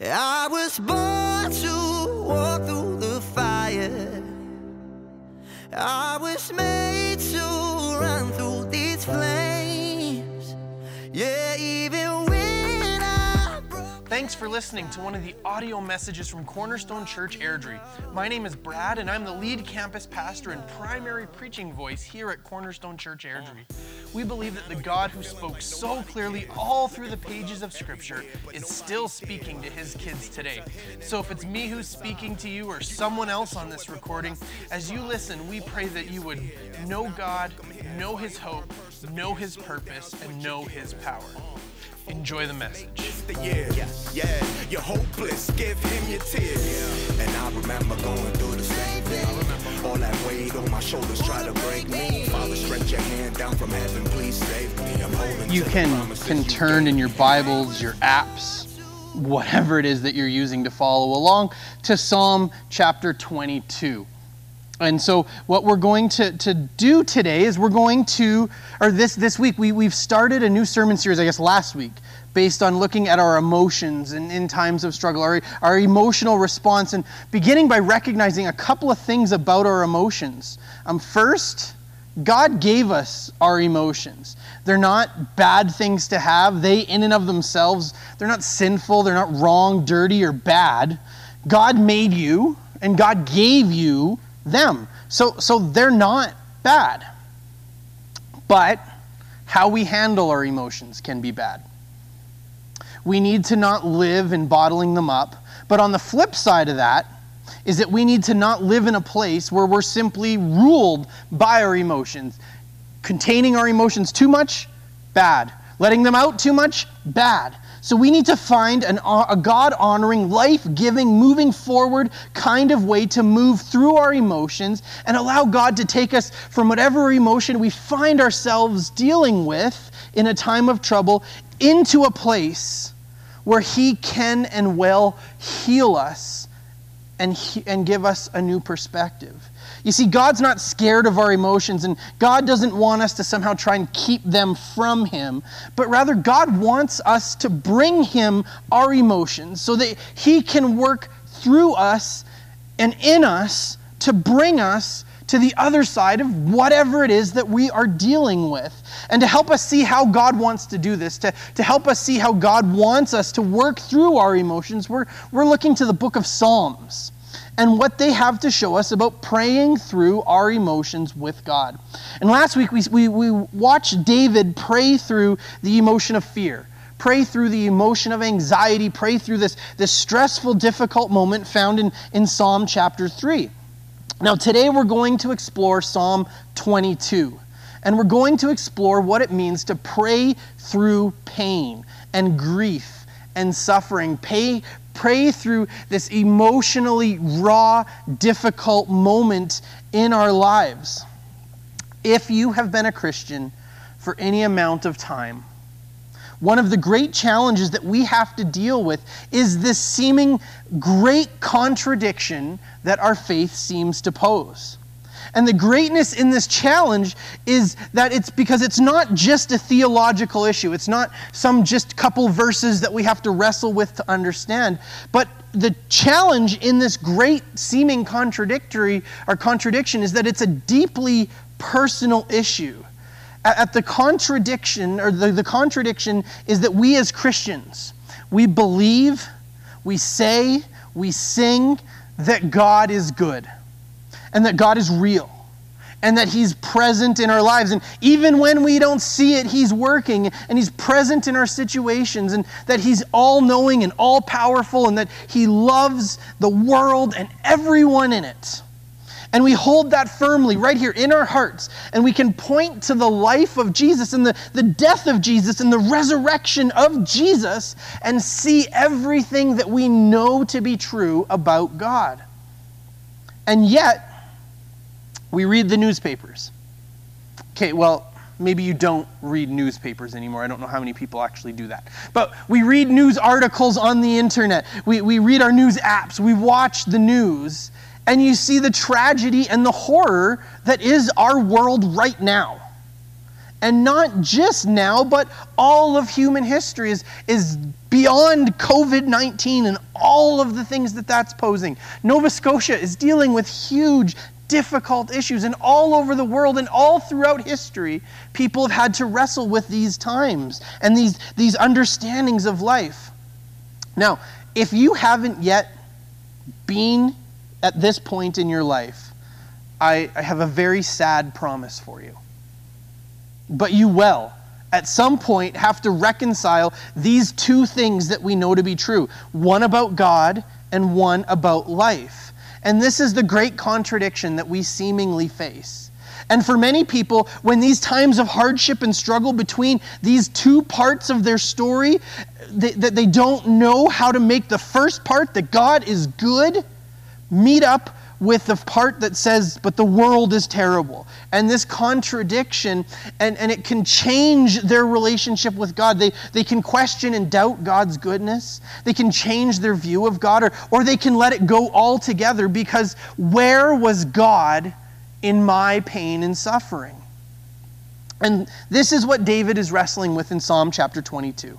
I was born to walk through the fire. I was made to run through these flames. Yeah, even when I broke. Thanks for listening to one of the audio messages from Cornerstone Church Airdrie. My name is Brad, and I'm the lead campus pastor and primary preaching voice here at Cornerstone Church Airdrie. We believe that the God who spoke so clearly all through the pages of Scripture is still speaking to his kids today. So if it's me who's speaking to you or someone else on this recording, as you listen, we pray that you would know God, know his hope, know his purpose, and know his power. Enjoy the message. Yeah, you're hopeless. Give him your tears. And I remember going through the same thing. All that weight on my shoulders try to break me. Father, stretch your hand down from heaven, please save me. I'm holding. You can turn in your Bibles, your apps, whatever it is that you're using to follow along, to Psalm chapter 22. And so what we're going to do today is this week, we've started a new sermon series, I guess last week, based on looking at our emotions and in times of struggle, our emotional response, and beginning by recognizing a couple of things about our emotions. First, God gave us our emotions. They're not bad things to have. They, in and of themselves, they're not sinful. They're not wrong, dirty, or bad. God made you, and God gave you them. So they're not bad. But how we handle our emotions can be bad. We need to not live in bottling them up. But on the flip side of that is that we need to not live in a place where we're simply ruled by our emotions. Containing our emotions too much, bad. Letting them out too much, bad. So we need to find a God-honoring, life-giving, moving forward kind of way to move through our emotions and allow God to take us from whatever emotion we find ourselves dealing with in a time of trouble into a place where he can and will heal us and give us a new perspective. You see, God's not scared of our emotions, and God doesn't want us to somehow try and keep them from him, but rather God wants us to bring him our emotions so that he can work through us and in us to bring us to the other side of whatever it is that we are dealing with. And to help us see how God wants to do this, to help us see how God wants us to work through our emotions, we're looking to the book of Psalms and what they have to show us about praying through our emotions with God. And last week we watched David pray through the emotion of fear, pray through the emotion of anxiety, pray through this stressful, difficult moment found in Psalm chapter 3. Now today we're going to explore Psalm 22, and we're going to explore what it means to pray through pain and grief and suffering, pray through this emotionally raw, difficult moment in our lives. If you have been a Christian for any amount of time, one of the great challenges that we have to deal with is this seeming great contradiction that our faith seems to pose. And the greatness in this challenge is that it's because it's not just a theological issue. It's not some just couple verses that we have to wrestle with to understand. But the challenge in this great seeming contradiction is that it's a deeply personal issue. At the contradiction, or the contradiction is that we as Christians, we believe, we say, we sing that God is good, and that God is real, and that he's present in our lives. And even when we don't see it, he's working, and he's present in our situations, and that he's all-knowing and all-powerful, and that he loves the world and everyone in it. And we hold that firmly right here in our hearts, and we can point to the life of Jesus and the death of Jesus and the resurrection of Jesus and see everything that we know to be true about God. And yet, we read the newspapers. Okay, well, maybe you don't read newspapers anymore. I don't know how many people actually do that. But we read news articles on the internet. We read our news apps. We watch the news. And you see the tragedy and the horror that is our world right now. And not just now, but all of human history is beyond COVID-19 and all of the things that that's posing. Nova Scotia is dealing with huge, difficult issues. And all over the world and all throughout history, people have had to wrestle with these times and these understandings of life. Now, if you haven't yet been at this point in your life, I have a very sad promise for you. But you will, at some point, have to reconcile these two things that we know to be true. One about God and one about life. And this is the great contradiction that we seemingly face. And for many people, when these times of hardship and struggle between these two parts of their story, that they don't know how to make the first part, that God is good, meet up with the part that says, but the world is terrible. And this contradiction, and it can change their relationship with God. They can question and doubt God's goodness. They can change their view of God, or they can let it go altogether, because where was God in my pain and suffering? And this is what David is wrestling with in Psalm chapter 22.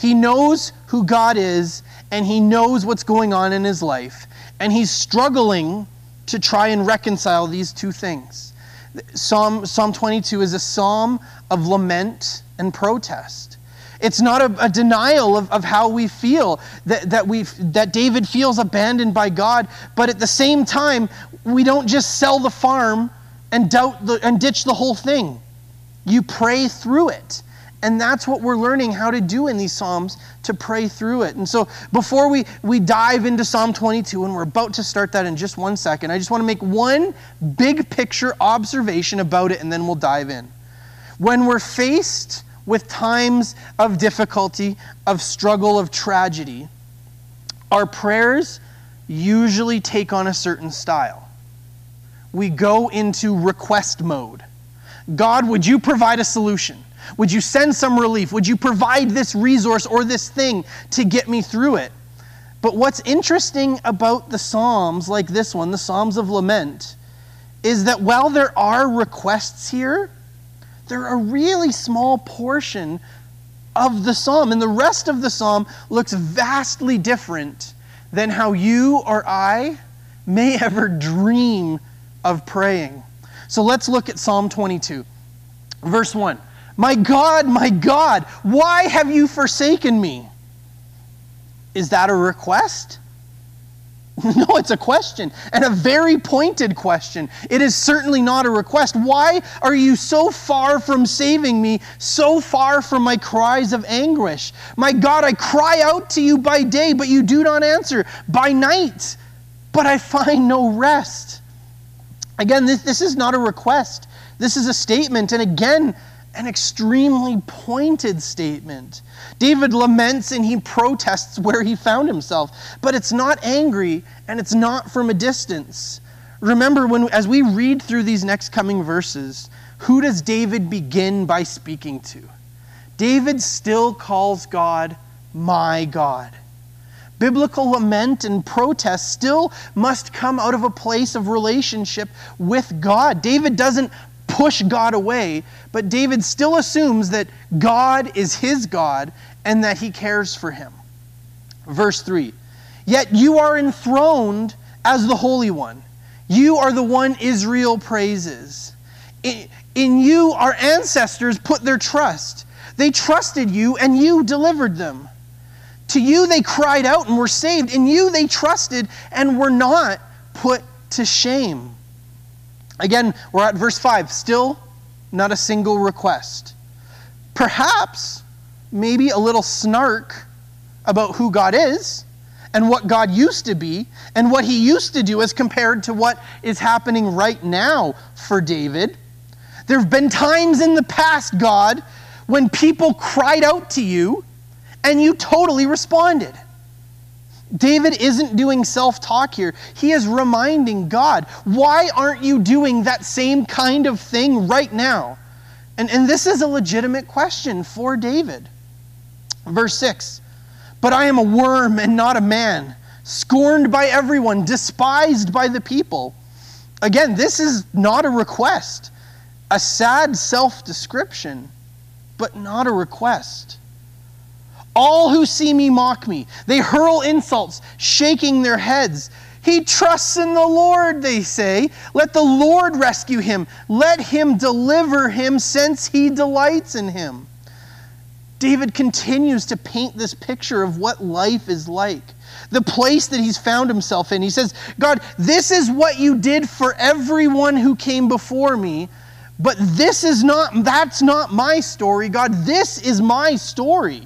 He knows who God is, and he knows what's going on in his life. And he's struggling to try and reconcile these two things. Psalm 22 is a psalm of lament and protest. It's not a denial of how we feel, that David feels abandoned by God, but at the same time, we don't just sell the farm and ditch the whole thing. You pray through it. And that's what we're learning how to do in these Psalms, to pray through it. And so before we dive into Psalm 22, and we're about to start that in just one second, I just want to make one big picture observation about it, and then we'll dive in. When we're faced with times of difficulty, of struggle, of tragedy, our prayers usually take on a certain style. We go into request mode. God, would you provide a solution? Would you send some relief? Would you provide this resource or this thing to get me through it? But what's interesting about the Psalms like this one, the Psalms of Lament, is that while there are requests here, they're a really small portion of the Psalm. And the rest of the Psalm looks vastly different than how you or I may ever dream of praying. So let's look at Psalm 22, verse 1. My God, why have you forsaken me? Is that a request? No, it's a question, and a very pointed question. It is certainly not a request. Why are you so far from saving me, so far from my cries of anguish? My God, I cry out to you by day, but you do not answer. By night, but I find no rest. Again, this is not a request. This is a statement, and again, an extremely pointed statement. David laments and he protests where he found himself, but it's not angry and it's not from a distance. Remember, as we read through these next coming verses, who does David begin by speaking to? David still calls God, my God. Biblical lament and protest still must come out of a place of relationship with God. David doesn't push God away, but David still assumes that God is his God and that he cares for him. Verse 3, yet you are enthroned as the Holy One. You are the one Israel praises. In you our ancestors put their trust. They trusted you and you delivered them. To you they cried out and were saved. In you they trusted and were not put to shame. Again, we're at verse 5, still not a single request. Perhaps, maybe a little snark about who God is and what God used to be and what he used to do as compared to what is happening right now for David. There have been times in the past, God, when people cried out to you and you totally responded. David isn't doing self-talk here. He is reminding God, why aren't you doing that same kind of thing right now? And this is a legitimate question for David. Verse 6, but I am a worm and not a man, scorned by everyone, despised by the people. Again, this is not a request. a sad self-description, but not a request. All who see me mock me. They hurl insults, shaking their heads. He trusts in the Lord, they say. Let the Lord rescue him. Let him deliver him, since he delights in him. David continues to paint this picture of what life is like, the place that he's found himself in. He says, God, this is what you did for everyone who came before me, but that's not my story. God, this is my story.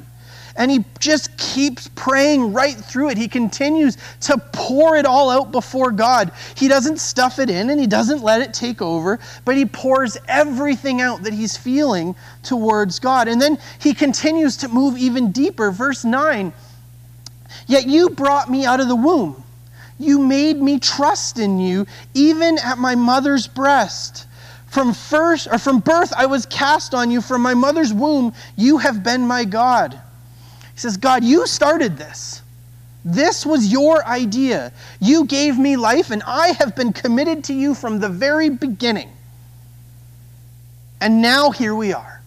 And he just keeps praying right through it. He continues to pour it all out before God. He doesn't stuff it in and he doesn't let it take over, but he pours everything out that he's feeling towards God. And then he continues to move even deeper. Verse 9, yet you brought me out of the womb. You made me trust in you, even at my mother's breast. From birth I was cast on you. From my mother's womb, you have been my God. He says, God, you started this. This was your idea. You gave me life, and I have been committed to you from the very beginning. And now here we are.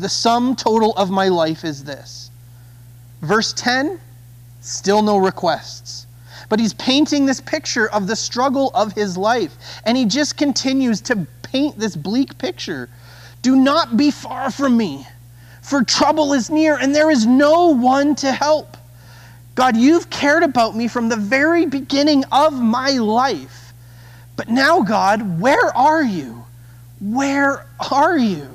The sum total of my life is this. Verse 10, still no requests. But he's painting this picture of the struggle of his life, and he just continues to paint this bleak picture. Do not be far from me, for trouble is near, and there is no one to help. God, you've cared about me from the very beginning of my life. But now, God, where are you? Where are you?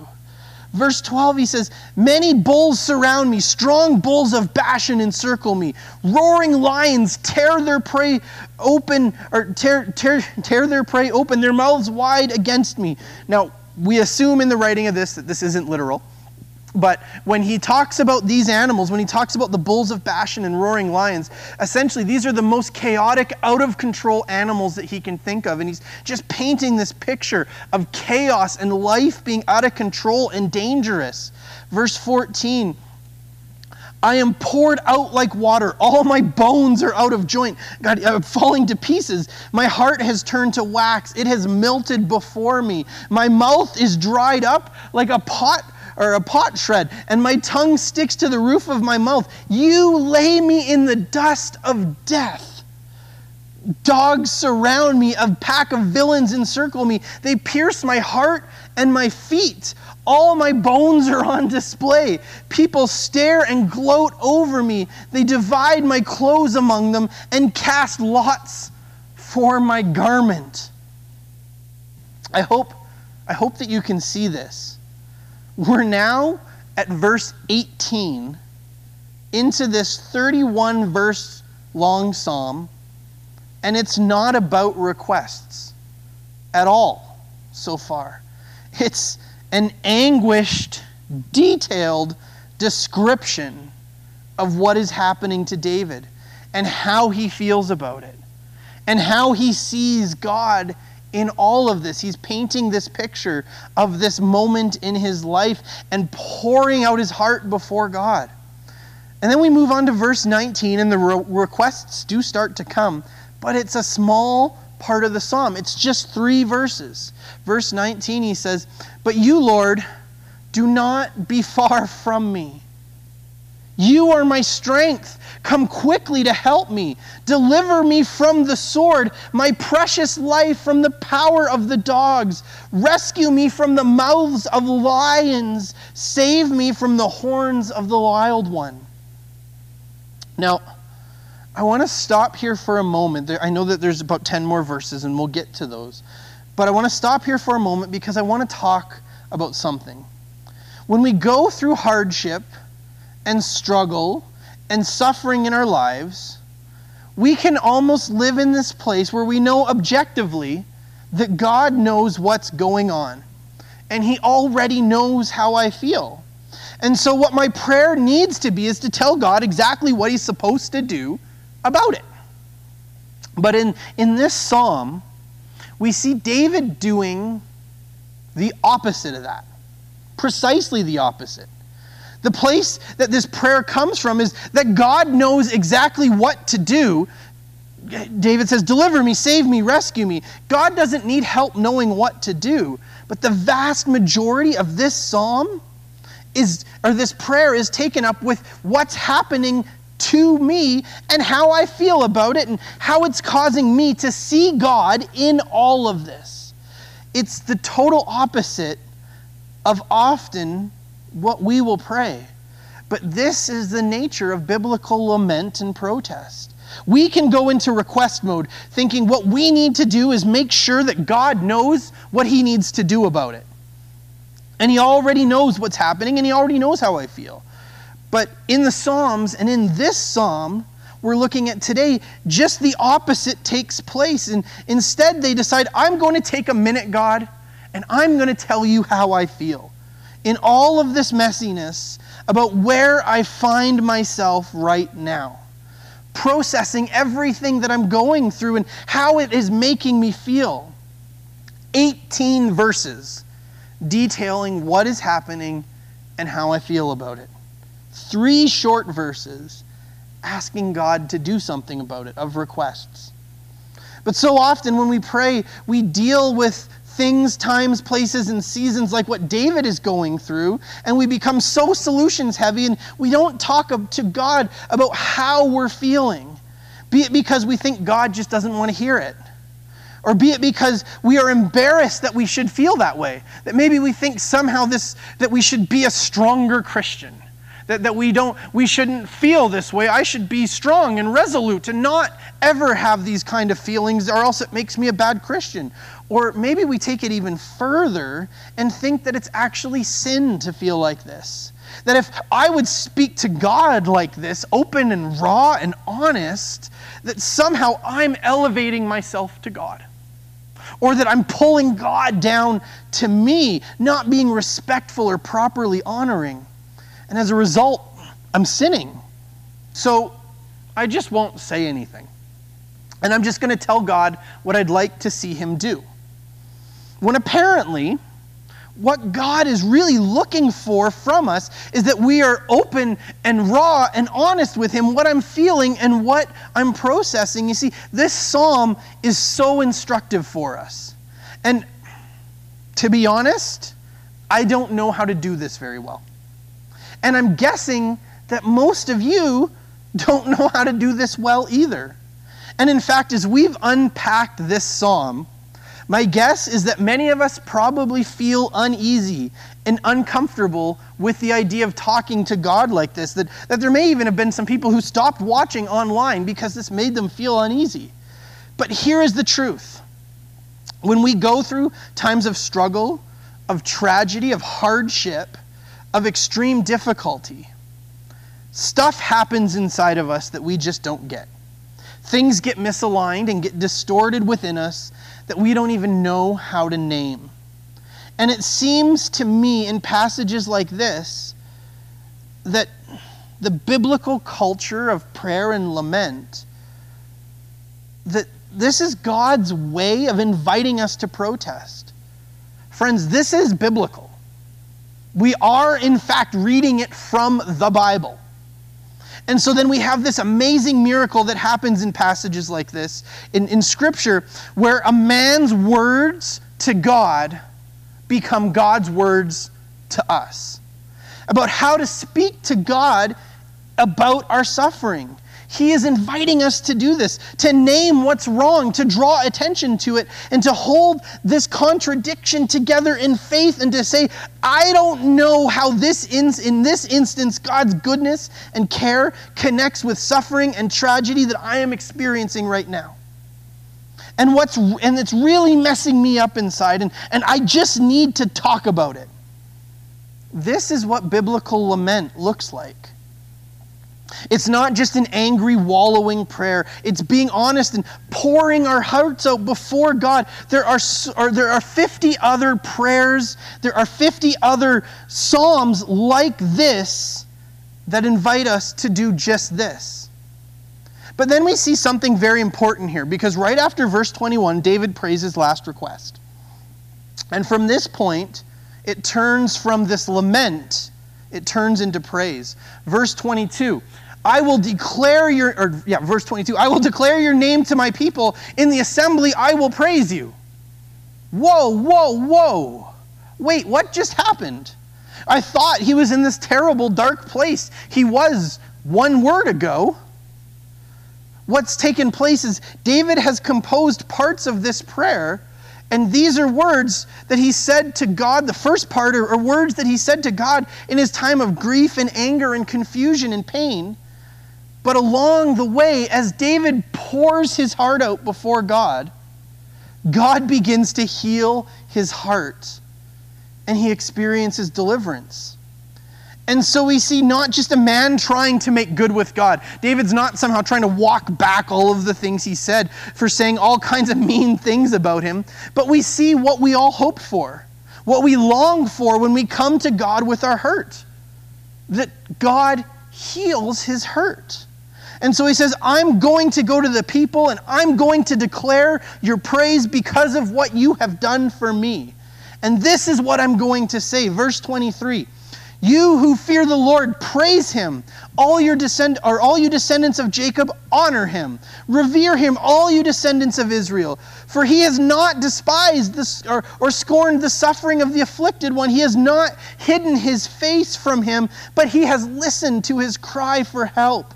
Verse 12, he says, many bulls surround me. Strong bulls of Bashan encircle me. Roaring lions tear their prey open, their mouths wide against me. Now, we assume in the writing of this that this isn't literal. But when he talks about these animals, when he talks about the bulls of Bashan and roaring lions, essentially these are the most chaotic, out-of-control animals that he can think of. And he's just painting this picture of chaos and life being out of control and dangerous. Verse 14, I am poured out like water. All my bones are out of joint. God, I'm falling to pieces. My heart has turned to wax. It has melted before me. My mouth is dried up like a pot shred, and my tongue sticks to the roof of my mouth. You lay me in the dust of death. Dogs surround me, a pack of villains encircle me. They pierce my heart and my feet. All my bones are on display. People stare and gloat over me. They divide my clothes among them and cast lots for my garment. I hope that you can see this. We're now at verse 18 into this 31-verse long psalm, and it's not about requests at all so far. It's an anguished, detailed description of what is happening to David and how he feels about it and how he sees God in all of this. He's painting this picture of this moment in his life and pouring out his heart before God. And then we move on to verse 19, and the requests do start to come, but it's a small part of the psalm. It's just 3 verses. Verse 19, he says, but you, Lord, do not be far from me. You are my strength. Come quickly to help me. Deliver me from the sword, my precious life from the power of the dogs. Rescue me from the mouths of lions. Save me from the horns of the wild one. Now, I want to stop here for a moment. I know that there's about 10 more verses, and we'll get to those. But I want to stop here for a moment because I want to talk about something. When we go through hardship and struggle and suffering in our lives, we can almost live in this place where we know objectively that God knows what's going on, and he already knows how I feel. And so what my prayer needs to be is to tell God exactly what he's supposed to do about it. But in this psalm, we see David doing the opposite of that, precisely the opposite. The place that this prayer comes from is that God knows exactly what to do. David says, deliver me, save me, rescue me. God doesn't need help knowing what to do. But the vast majority of this psalm this prayer is taken up with what's happening to me and how I feel about it and how it's causing me to see God in all of this. It's the total opposite of often what we will pray. But this is the nature of biblical lament and protest. We can go into request mode thinking what we need to do is make sure that God knows what he needs to do about it. And he already knows what's happening and he already knows how I feel. But in the Psalms and in this psalm we're looking at today, just the opposite takes place. And instead they decide, I'm going to take a minute, God, and I'm going to tell you how I feel in all of this messiness about where I find myself right now. Processing everything that I'm going through and how it is making me feel. 18 verses detailing what is happening and how I feel about it. 3 short verses asking God to do something about it, of requests. But so often when we pray, we deal with things, times, places, and seasons like what David is going through, and we become so solutions heavy, and we don't talk to God about how we're feeling, be it because we think God just doesn't want to hear it, or be it because we are embarrassed that we should feel that way, that maybe we think somehow that we should be a stronger Christian, that we shouldn't feel this way. I should be strong and resolute and not ever have these kind of feelings, or else it makes me a bad Christian. Or maybe we take it even further and think that it's actually sin to feel like this. That if I would speak to God like this, open and raw and honest, that somehow I'm elevating myself to God. Or that I'm pulling God down to me, not being respectful or properly honoring. And as a result, I'm sinning. So I just won't say anything. And I'm just going to tell God what I'd like to see him do. When apparently, what God is really looking for from us is that we are open and raw and honest with him, what I'm feeling and what I'm processing. You see, this psalm is so instructive for us. And to be honest, I don't know how to do this very well. And I'm guessing that most of you don't know how to do this well either. And in fact, as we've unpacked this psalm, my guess is that many of us probably feel uneasy and uncomfortable with the idea of talking to God like this, that there may even have been some people who stopped watching online because this made them feel uneasy. But here is the truth. When we go through times of struggle, of tragedy, of hardship, of extreme difficulty, stuff happens inside of us that we just don't get. Things get misaligned and get distorted within us that we don't even know how to name. And it seems to me in passages like this that the biblical culture of prayer and lament, that this is God's way of inviting us to protest. Friends, this is biblical. We are, in fact, reading it from the Bible. And so then we have this amazing miracle that happens in passages like this, in Scripture, where a man's words to God become God's words to us. About how to speak to God about our suffering. He is inviting us to do this, to name what's wrong, to draw attention to it, and to hold this contradiction together in faith and to say, I don't know how in this instance God's goodness and care connects with suffering and tragedy that I am experiencing right now. And it's really messing me up inside, and I just need to talk about it. This is what biblical lament looks like. It's not just an angry, wallowing prayer. It's being honest and pouring our hearts out before God. There are 50 other prayers. There are 50 other psalms like this that invite us to do just this. But then we see something very important here, because right after verse 21, David prays his last request. And from this point, it turns from this lament, it turns into praise. Verse 22, I will declare your name to my people. In the assembly, I will praise you. Whoa, whoa, whoa. wait, what just happened? I thought he was in this terrible dark place. He was one word ago. What's taken place is David has composed parts of this prayer, and these are words that he said to God, the first part are words that he said to God in his time of grief and anger and confusion and pain. But along the way, as David pours his heart out before God, God begins to heal his heart, and he experiences deliverance. And so we see not just a man trying to make good with God. David's not somehow trying to walk back all of the things he said for saying all kinds of mean things about him, but we see what we all hope for, what we long for when we come to God with our hurt, that God heals his hurt. And so he says, I'm going to go to the people and I'm going to declare your praise because of what you have done for me. And this is what I'm going to say. Verse 23, you who fear the Lord, praise him. All you descendants of Jacob, honor him. Revere him, all you descendants of Israel. For he has not despised or scorned the suffering of the afflicted one. He has not hidden his face from him, but he has listened to his cry for help.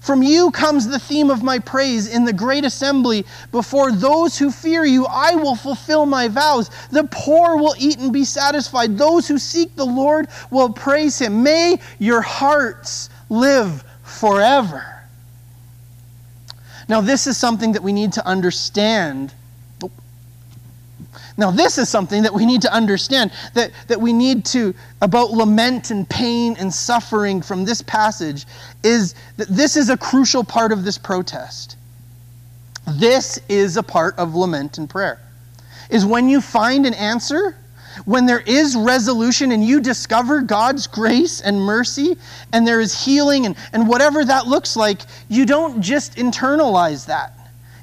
From you comes the theme of my praise in the great assembly. Before those who fear you, I will fulfill my vows. The poor will eat and be satisfied. Those who seek the Lord will praise him. May your hearts live forever. Now, this is something that we need to understand, that we need to, about lament and pain and suffering from this passage, is that this is a crucial part of this protest. This is a part of lament and prayer, is when you find an answer, when there is resolution and you discover God's grace and mercy, and there is healing and whatever that looks like, you don't just internalize that.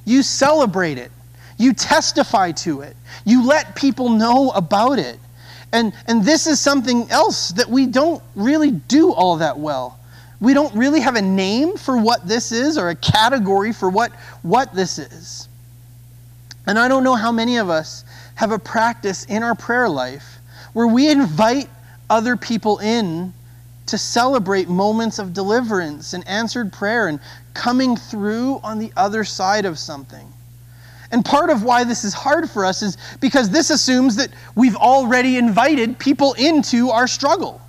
You celebrate it. You testify to it. You let people know about it. And this is something else that we don't really do all that well. We don't really have a name for what this is or a category for what this is. And I don't know how many of us have a practice in our prayer life where we invite other people in to celebrate moments of deliverance and answered prayer and coming through on the other side of something. And part of why this is hard for us is because this assumes that we've already invited people into our struggle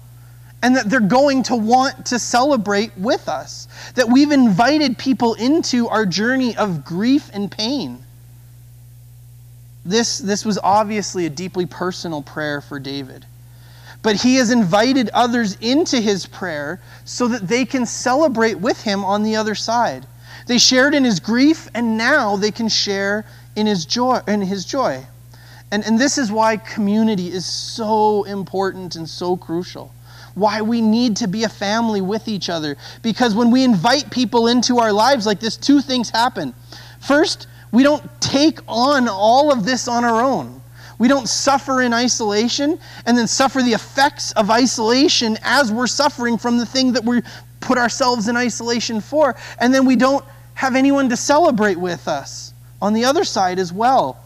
and that they're going to want to celebrate with us, that we've invited people into our journey of grief and pain. This was obviously a deeply personal prayer for David, but he has invited others into his prayer so that they can celebrate with him on the other side. They shared in his grief, and now they can share in his joy. And this is why community is so important and so crucial. Why we need to be a family with each other. Because when we invite people into our lives like this, two things happen. First, we don't take on all of this on our own. We don't suffer in isolation and then suffer the effects of isolation as we're suffering from the thing that we put ourselves in isolation for. And then we don't have anyone to celebrate with us on the other side as well.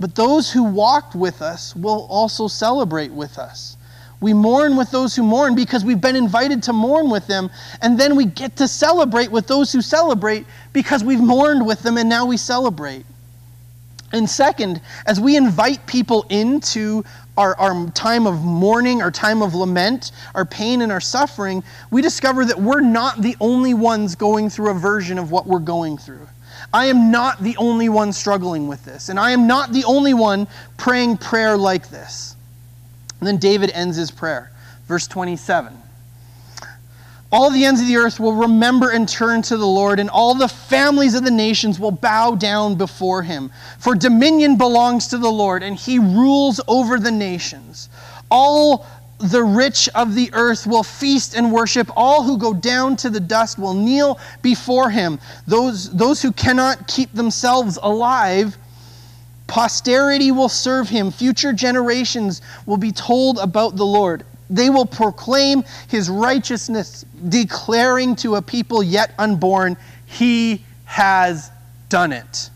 But those who walked with us will also celebrate with us. We mourn with those who mourn because we've been invited to mourn with them. And then we get to celebrate with those who celebrate because we've mourned with them and now we celebrate. And second, as we invite people into our time of mourning, our time of lament, our pain and our suffering, we discover that we're not the only ones going through a version of what we're going through. I am not the only one struggling with this, and I am not the only one praying prayer like this. And then David ends his prayer. Verse 27. All the ends of the earth will remember and turn to the Lord, and all the families of the nations will bow down before him. For dominion belongs to the Lord, and he rules over the nations. All the rich of the earth will feast and worship. All who go down to the dust will kneel before him. Those who cannot keep themselves alive, posterity will serve him. Future generations will be told about the Lord. They will proclaim his righteousness, declaring to a people yet unborn, he has done it.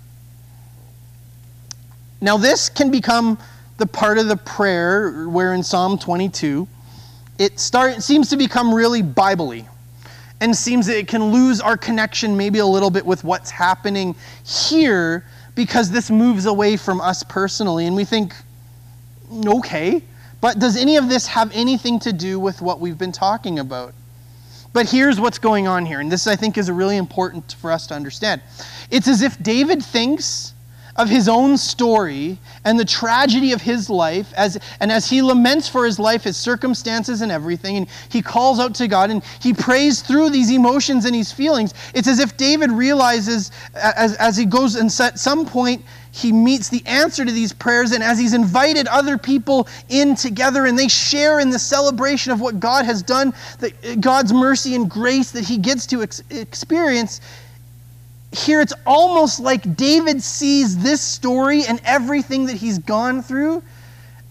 Now, this can become the part of the prayer where in Psalm 22, it seems to become really Bible-y, and seems that it can lose our connection maybe a little bit with what's happening here because this moves away from us personally. And we think, okay, but does any of this have anything to do with what we've been talking about? But here's what's going on here, and this I think is really important for us to understand. It's as if David thinks of his own story and the tragedy of his life, as he laments for his life, his circumstances and everything, and he calls out to God and he prays through these emotions and his feelings. It's as if David realizes as he goes and at some point he meets the answer to these prayers, and as he's invited other people in together and they share in the celebration of what God has done, that God's mercy and grace that he gets to experience, here it's almost like David sees this story and everything that he's gone through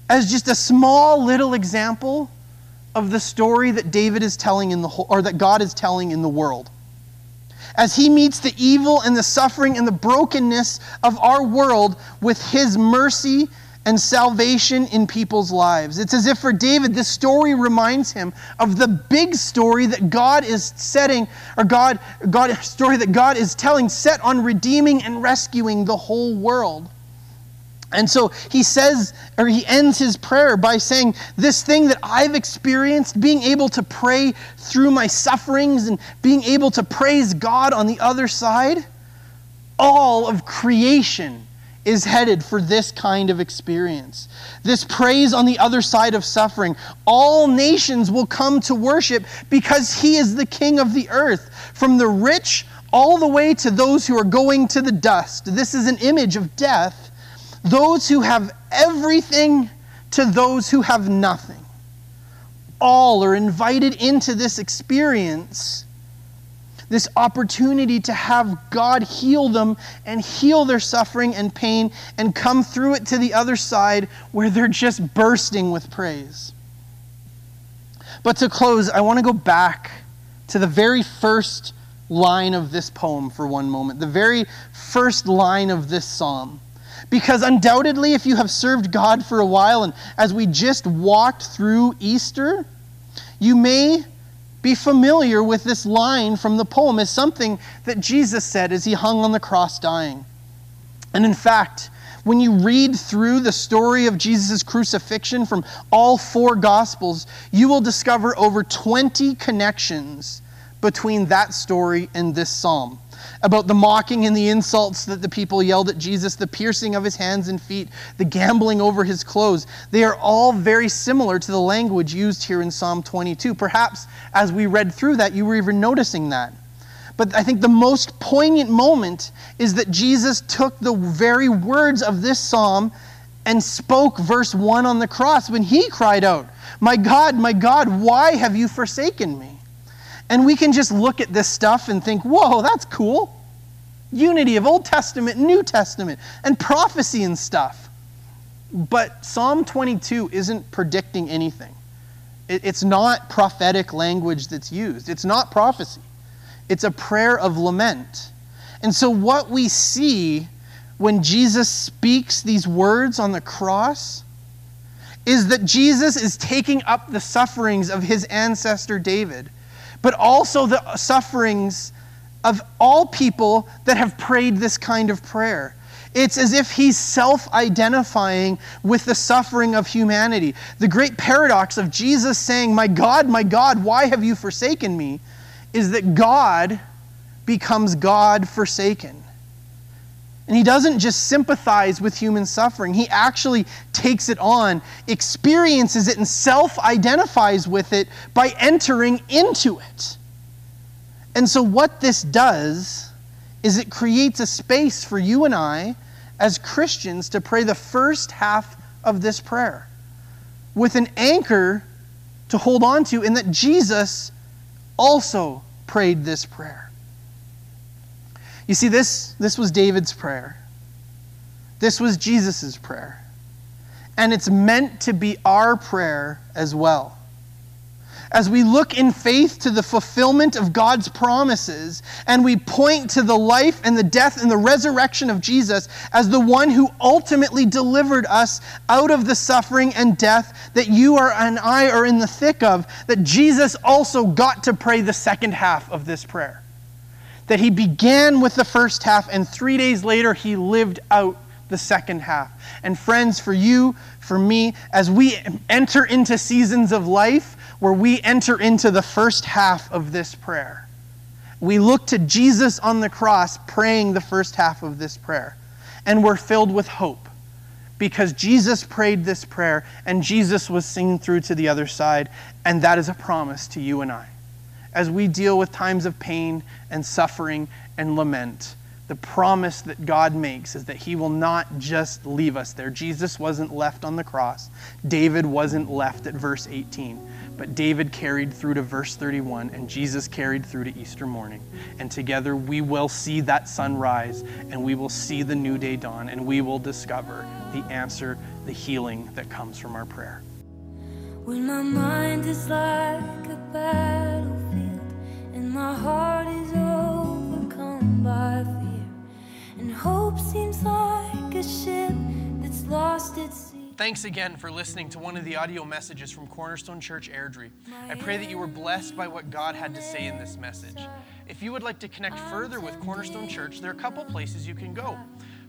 as just a small little example of the story that David is telling in the whole, or that God is telling in the world. As he meets the evil and the suffering and the brokenness of our world with his mercy and salvation in people's lives. It's as if for David, this story reminds him of the big story that God is setting, or story that God is telling, set on redeeming and rescuing the whole world. And so he says, or he ends his prayer by saying, this thing that I've experienced, being able to pray through my sufferings and being able to praise God on the other side, all of creation is headed for this kind of experience. This praise on the other side of suffering. All nations will come to worship because he is the king of the earth. From the rich all the way to those who are going to the dust. This is an image of death. Those who have everything to those who have nothing. All are invited into this experience, this opportunity to have God heal them and heal their suffering and pain and come through it to the other side where they're just bursting with praise. But to close, I want to go back to the very first line of this poem for one moment, the very first line of this psalm. Because undoubtedly, if you have served God for a while, and as we just walked through Easter, you may be familiar with this line from the poem as something that Jesus said as he hung on the cross dying. And in fact, when you read through the story of Jesus' crucifixion from all four Gospels, you will discover over 20 connections between that story and this psalm, about the mocking and the insults that the people yelled at Jesus, the piercing of his hands and feet, the gambling over his clothes. They are all very similar to the language used here in Psalm 22. Perhaps as we read through that, you were even noticing that. But I think the most poignant moment is that Jesus took the very words of this psalm and spoke verse 1 on the cross when he cried out, my God, why have you forsaken me?" And we can just look at this stuff and think, whoa, that's cool. Unity of Old Testament, New Testament, and prophecy and stuff. But Psalm 22 isn't predicting anything. It's not prophetic language that's used. It's not prophecy. It's a prayer of lament. And so what we see when Jesus speaks these words on the cross is that Jesus is taking up the sufferings of his ancestor David, but also the sufferings of all people that have prayed this kind of prayer. It's as if he's self-identifying with the suffering of humanity. The great paradox of Jesus saying, my God, why have you forsaken me?" is that God becomes God forsaken. And he doesn't just sympathize with human suffering. He actually takes it on, experiences it, and self-identifies with it by entering into it. And so what this does is it creates a space for you and I as Christians to pray the first half of this prayer with an anchor to hold on to, and that Jesus also prayed this prayer. You see, this was David's prayer. This was Jesus' prayer. And it's meant to be our prayer as well. as we look in faith to the fulfillment of God's promises, and we point to the life and the death and the resurrection of Jesus as the one who ultimately delivered us out of the suffering and death that you and I are in the thick of, that Jesus also got to pray the second half of this prayer. That he began with the first half, and 3 days later he lived out the second half. And friends, for you, for me, as we enter into seasons of life where we enter into the first half of this prayer, we look to Jesus on the cross praying the first half of this prayer, and we're filled with hope because Jesus prayed this prayer and Jesus was seen through to the other side, and that is a promise to you and I. As we deal with times of pain and suffering and lament, the promise that God makes is that he will not just leave us there. Jesus wasn't left on the cross. David wasn't left at verse 18, but David carried through to verse 31, and Jesus carried through to Easter morning. And together we will see that sunrise, and we will see the new day dawn, and we will discover the answer, the healing that comes from our prayer. When my mind is like a battle, my heart is overcome by fear, and hope seems like a ship that's lost at sea. Thanks again for listening to one of the audio messages from Cornerstone Church Airdrie. I pray that you were blessed by what God had to say in this message. If you would like to connect further with Cornerstone Church, there are a couple places you can go.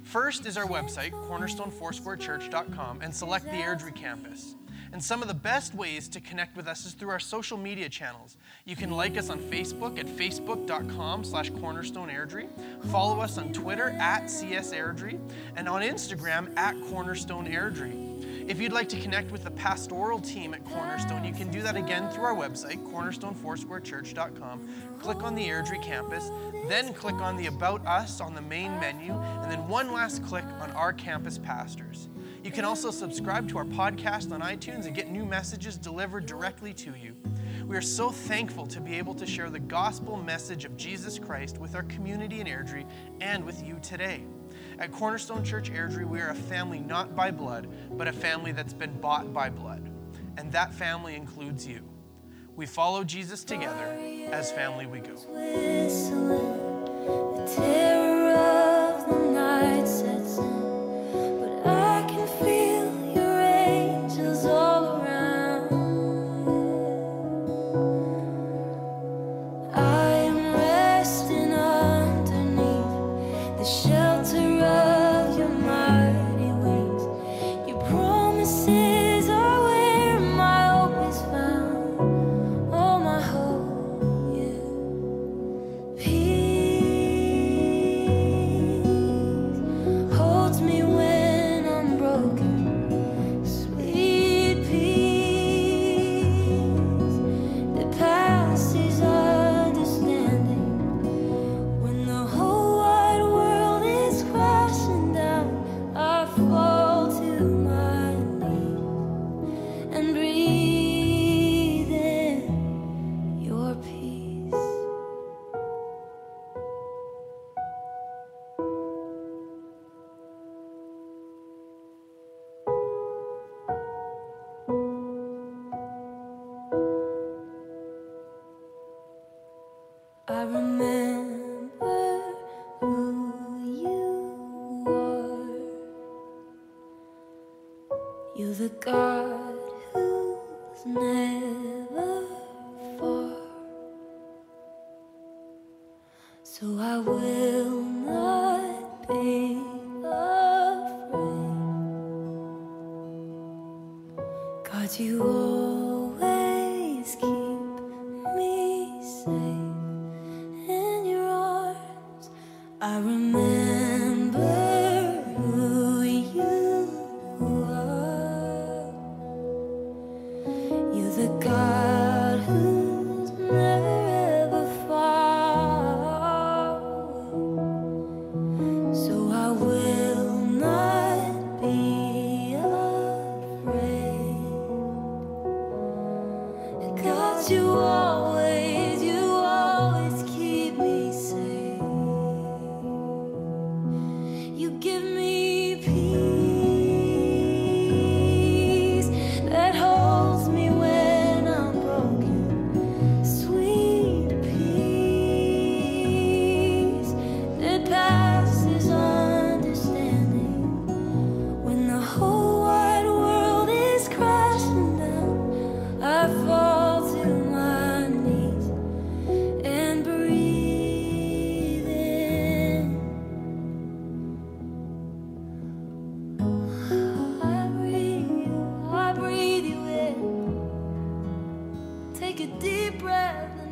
First is our website, CornerstoneFoursquareChurch.com, and select the Airdrie campus. And some of the best ways to connect with us is through our social media channels. You can like us on Facebook at facebook.com/Cornerstone Airdrie. Follow us on Twitter at CS Airdrie, and on Instagram at Cornerstone Airdrie. If you'd like to connect with the pastoral team at Cornerstone, you can do that again through our website, CornerstoneFoursquareChurch.com. Click on the Airdrie campus, then click on the About Us on the main menu, and then one last click on Our Campus Pastors. You can also subscribe to our podcast on iTunes and get new messages delivered directly to you. We are so thankful to be able to share the gospel message of Jesus Christ with our community in Airdrie and with you today. At Cornerstone Church Airdrie, we are a family not by blood, but a family that's been bought by blood. And that family includes you. We follow Jesus together as family we go. The God who's never far, so I will not be afraid. God, you always keep me safe in your arms. I remember you always keep me safe. Take a deep breath.